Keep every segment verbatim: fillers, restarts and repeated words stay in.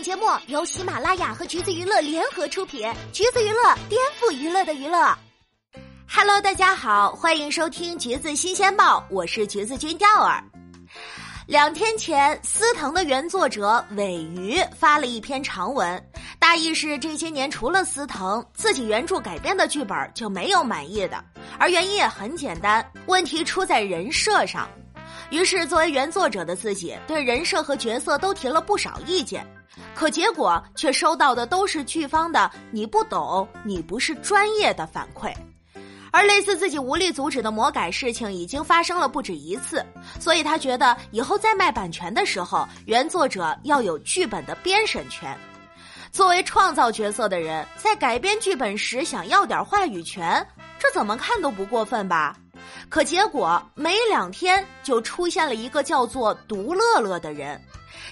本节目由喜马拉雅和橘子娱乐联合出品，橘子娱乐，颠覆娱乐的娱乐。Hello， 大家好，欢迎收听橘子新鲜报，我是橘子君钓儿。两天前，司藤的原作者尾鱼发了一篇长文，大意是这些年除了司藤，自己原著改编的剧本就没有满意的，而原因也很简单，问题出在人设上。于是作为原作者的自己对人设和角色都提了不少意见，可结果却收到的都是剧方的你不懂，你不是专业的反馈。而类似自己无力阻止的魔改事情已经发生了不止一次，所以他觉得以后在卖版权的时候，原作者要有剧本的编审权。作为创造角色的人，在改编剧本时想要点话语权，这怎么看都不过分吧。可结果没两天就出现了一个叫做独乐乐的人，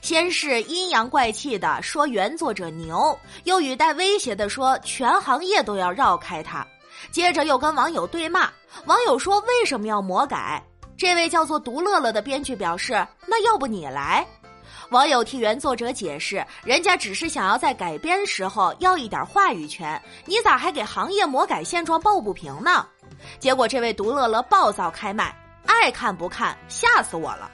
先是阴阳怪气的说原作者牛，又语带威胁的说全行业都要绕开他，接着又跟网友对骂，网友说为什么要魔改？这位叫做独乐乐的编剧表示，那要不你来。网友替原作者解释，人家只是想要在改编时候要一点话语权，你咋还给行业魔改现状抱不平呢？结果这位独乐乐暴躁开麦，爱看不看，吓死我了。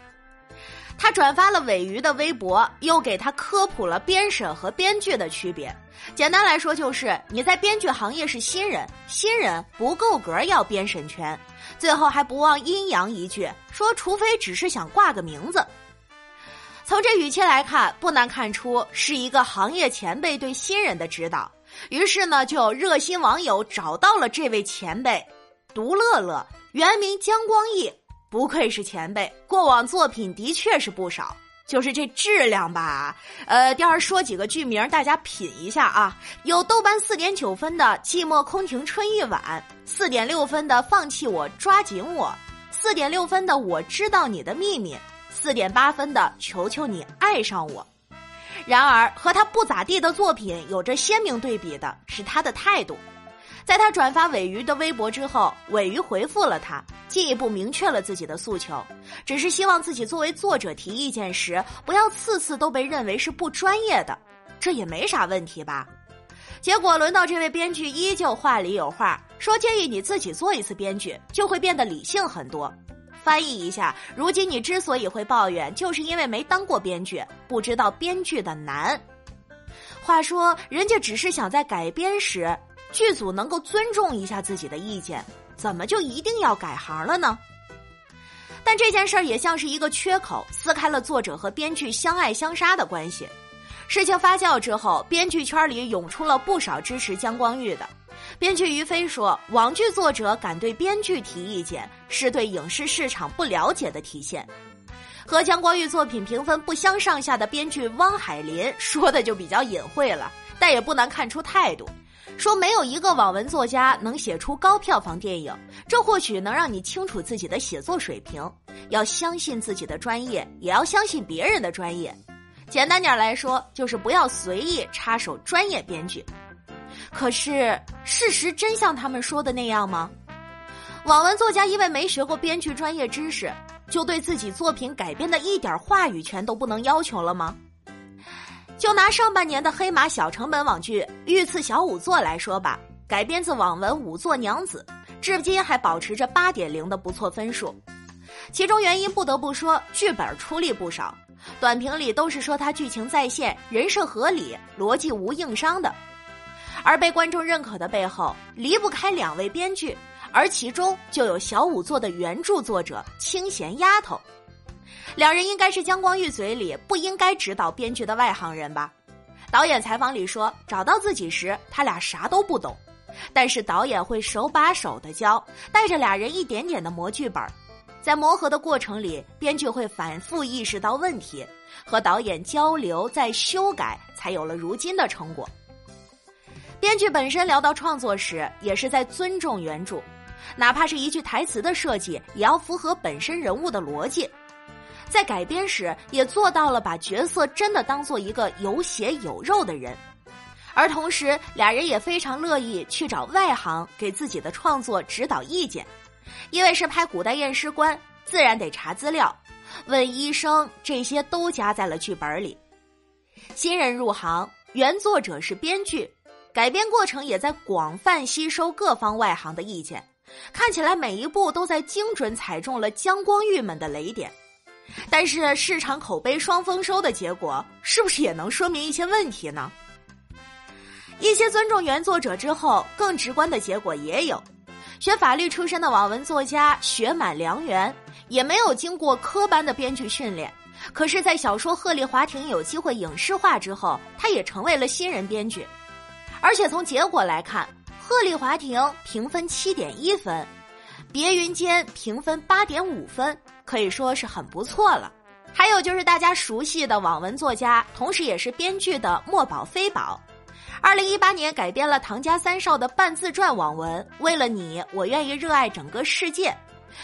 他转发了尾鱼的微博，又给他科普了编审和编剧的区别。简单来说就是，你在编剧行业是新人，新人不够格要编审权。最后还不忘阴阳一句，说除非只是想挂个名字。从这语气来看，不难看出是一个行业前辈对新人的指导。于是呢，就有热心网友找到了这位前辈独乐乐，原名姜光义，不愧是前辈，过往作品的确是不少，就是这质量吧。呃，第二说几个剧名，大家品一下啊。有豆瓣 四点九 分的《寂寞空庭春一晚》， 四点六 分的《放弃我抓紧我》， 四点六 分的《我知道你的秘密》， 四点八 分的《求求你爱上我》。然而和他不咋地的作品有着鲜明对比的是他的态度。在他转发尾鱼的微博之后，尾鱼回复了他，进一步明确了自己的诉求，只是希望自己作为作者提意见时，不要次次都被认为是不专业的，这也没啥问题吧。结果轮到这位编剧依旧话里有话，说建议你自己做一次编剧，就会变得理性很多。翻译一下，如今你之所以会抱怨，就是因为没当过编剧，不知道编剧的难。话说，人家只是想在改编时，剧组能够尊重一下自己的意见，怎么就一定要改行了呢？但这件事儿也像是一个缺口，撕开了作者和编剧相爱相杀的关系。事情发酵之后，编剧圈里涌出了不少支持姜光裕的。编剧于飞说，网剧作者敢对编剧提意见，是对影视市场不了解的体现。和姜光裕作品评分不相上下的编剧汪海林说的就比较隐晦了，但也不难看出态度，说没有一个网文作家能写出高票房电影，这或许能让你清楚自己的写作水平，要相信自己的专业，也要相信别人的专业。简单点来说，就是不要随意插手专业编剧。可是事实真像他们说的那样吗？网文作家因为没学过编剧专业知识，就对自己作品改编的一点话语权都不能要求了吗？就拿上半年的黑马小成本网剧《御赐小仵作》来说吧，改编自网文《仵作娘子》，至今还保持着 八点零 的不错分数。其中原因不得不说，剧本出力不少，短评里都是说它剧情在线，人设合理，逻辑无硬伤的。而被观众认可的背后，离不开两位编剧，而其中就有小仵作的原著作者清闲丫头。两人应该是姜光裕嘴里不应该指导编剧的外行人吧。导演采访里说，找到自己时他俩啥都不懂，但是导演会手把手的教，带着俩人一点点的磨剧本。在磨合的过程里，编剧会反复意识到问题，和导演交流再修改，才有了如今的成果。编剧本身聊到创作时，也是在尊重原著，哪怕是一句台词的设计，也要符合本身人物的逻辑。在改编时也做到了把角色真的当做一个有血有肉的人，而同时俩人也非常乐意去找外行给自己的创作指导意见。因为是拍古代验尸官，自然得查资料，问医生，这些都加在了剧本里。新人入行，原作者是编剧，改编过程也在广泛吸收各方外行的意见，看起来每一部都在精准踩中了姜光裕们的雷点。但是市场口碑双丰收的结果，是不是也能说明一些问题呢？一些尊重原作者之后，更直观的结果也有。学法律出身的网文作家雪满良缘，也没有经过科班的编剧训练，可是在小说《鹤唳华亭》有机会影视化之后，他也成为了新人编剧。而且从结果来看，《鹤唳华亭》评分 七点一 分，别云间评分 八点五 分，可以说是很不错了。还有就是大家熟悉的网文作家，同时也是编剧的墨宝非宝，二零一八年改编了唐家三少的半自传网文《为了你，我愿意热爱整个世界》，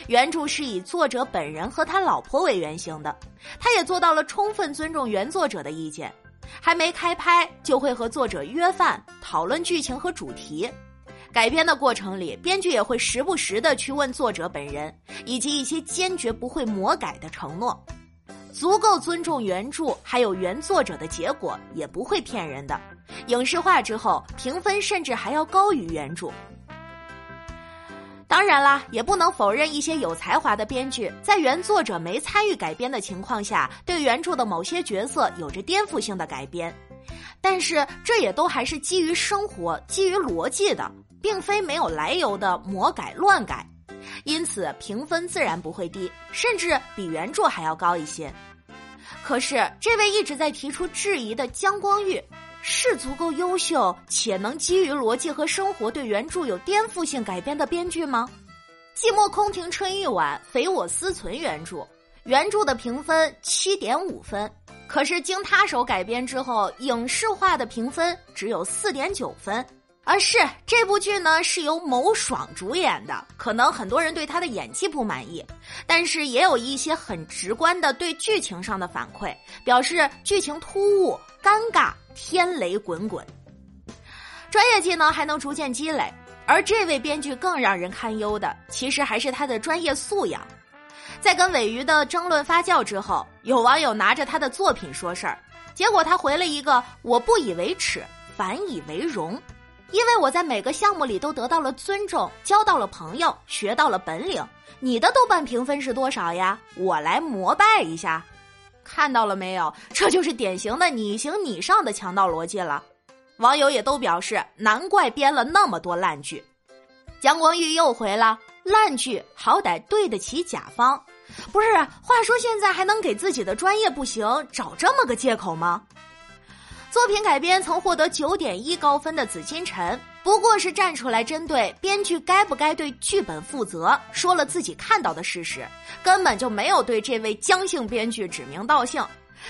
原著是以作者本人和他老婆为原型的，他也做到了充分尊重原作者的意见，还没开拍就会和作者约饭讨论剧情和主题。改编的过程里，编剧也会时不时地去问作者本人，以及一些坚决不会魔改的承诺。足够尊重原著还有原作者的结果也不会骗人的，影视化之后评分甚至还要高于原著。当然啦，也不能否认一些有才华的编剧在原作者没参与改编的情况下，对原著的某些角色有着颠覆性的改编，但是这也都还是基于生活、基于逻辑的，并非没有来由的魔改乱改，因此评分自然不会低，甚至比原著还要高一些。可是这位一直在提出质疑的姜光裕，是足够优秀且能基于逻辑和生活对原著有颠覆性改编的编剧吗？寂寞空庭春欲晚，匪我思存原著，原著的评分 七点五 分，可是经他手改编之后，影视化的评分只有 四点九 分。而是这部剧呢是由某爽主演的，可能很多人对他的演技不满意，但是也有一些很直观的对剧情上的反馈，表示剧情突兀、尴尬、天雷滚滚。专业技能还能逐渐积累，而这位编剧更让人堪忧的，其实还是他的专业素养。在跟尾鱼的争论发酵之后，有网友拿着他的作品说事儿，结果他回了一个我不以为耻，反以为荣。因为我在每个项目里都得到了尊重，交到了朋友，学到了本领。你的豆瓣评分是多少呀？我来膜拜一下。看到了没有？这就是典型的你行你上的强盗逻辑了。网友也都表示，难怪编了那么多烂剧。姜光裕又回了，烂剧好歹对得起甲方。不是，话说现在还能给自己的专业不行找这么个借口吗？作品改编曾获得 九点一 高分的紫金陈，不过是站出来针对编剧该不该对剧本负责，说了自己看到的事实，根本就没有对这位姜姓编剧指名道姓。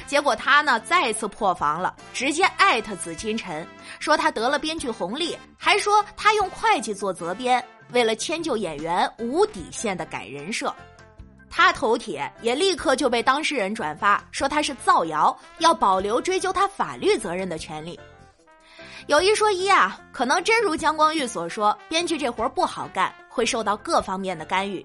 结果他呢再次破防了，直接艾特紫金陈，说他得了编剧红利，还说他用会计做责编，为了迁就演员无底线的改人设。他头铁也立刻就被当事人转发，说他是造谣，要保留追究他法律责任的权利。有一说一啊，可能真如姜光裕所说，编剧这活不好干，会受到各方面的干预。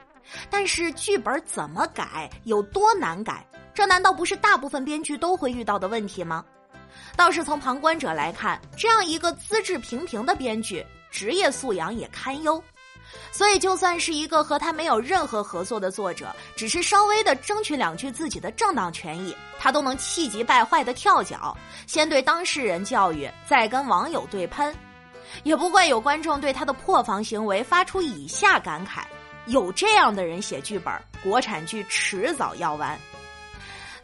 但是剧本怎么改，有多难改，这难道不是大部分编剧都会遇到的问题吗？倒是从旁观者来看，这样一个资质平平的编剧，职业素养也堪忧。所以就算是一个和他没有任何合作的作者，只是稍微的争取两句自己的正当权益，他都能气急败坏的跳脚，先对当事人教育，再跟网友对喷。也不怪有观众对他的破防行为发出以下感慨：有这样的人写剧本，国产剧迟早要完。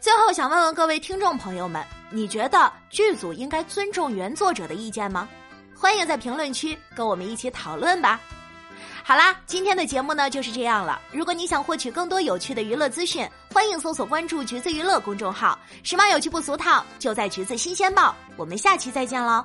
最后想问问各位听众朋友们，你觉得剧组应该尊重原作者的意见吗？欢迎在评论区跟我们一起讨论吧。好啦，今天的节目呢就是这样了。如果你想获取更多有趣的娱乐资讯，欢迎搜索关注橘子娱乐公众号，时髦有趣不俗套，就在橘子新鲜报。我们下期再见咯。